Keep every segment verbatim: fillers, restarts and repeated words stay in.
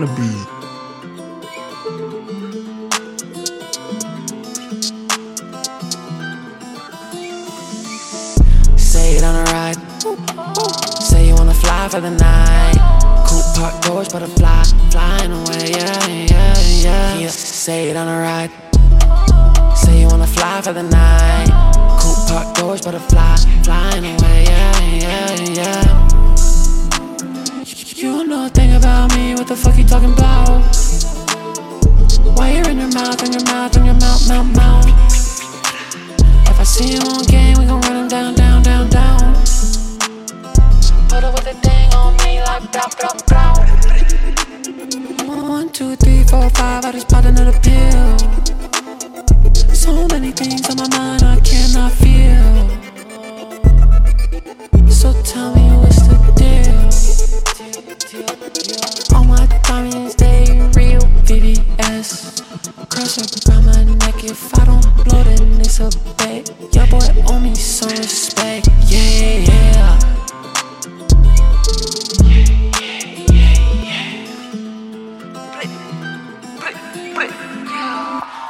want to be. For the night, cool park doors, butterfly flying away, yeah, yeah, yeah, yeah. Say it on a ride. Say you wanna fly for the night, cool park doors, butterfly flying away, yeah, yeah, yeah. You don't know a thing about me. What the fuck you talking about? Why you're in your mouth, in your mouth, in your mouth, mouth, mouth? If I see you on game, we gon' run them down, down, down, down. Put up with the thing. One, two, three, four, five, I just bought another pill. So many things on my mind I cannot feel. So tell me what's the deal. All my diamonds, they real V V S. Cross up around my neck, if I don't blow then it's a bet. Your boy owe me some respect, yeah, yeah.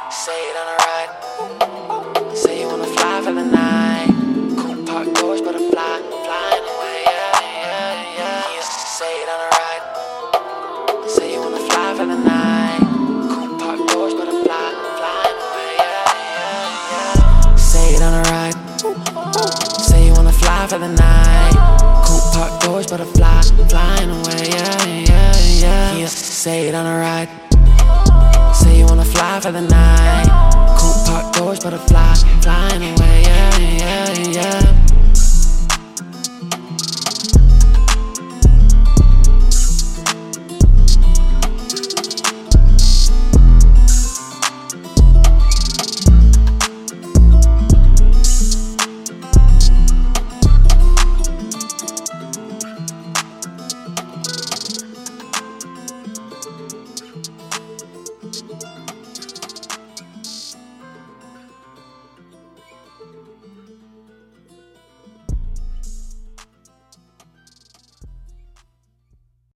For the night, cool park doors, butterfly flying away, yeah, yeah, yeah, yeah. Say it on a ride. Say you wanna fly for the night, cool park doors, butterfly flying away, yeah, yeah, yeah.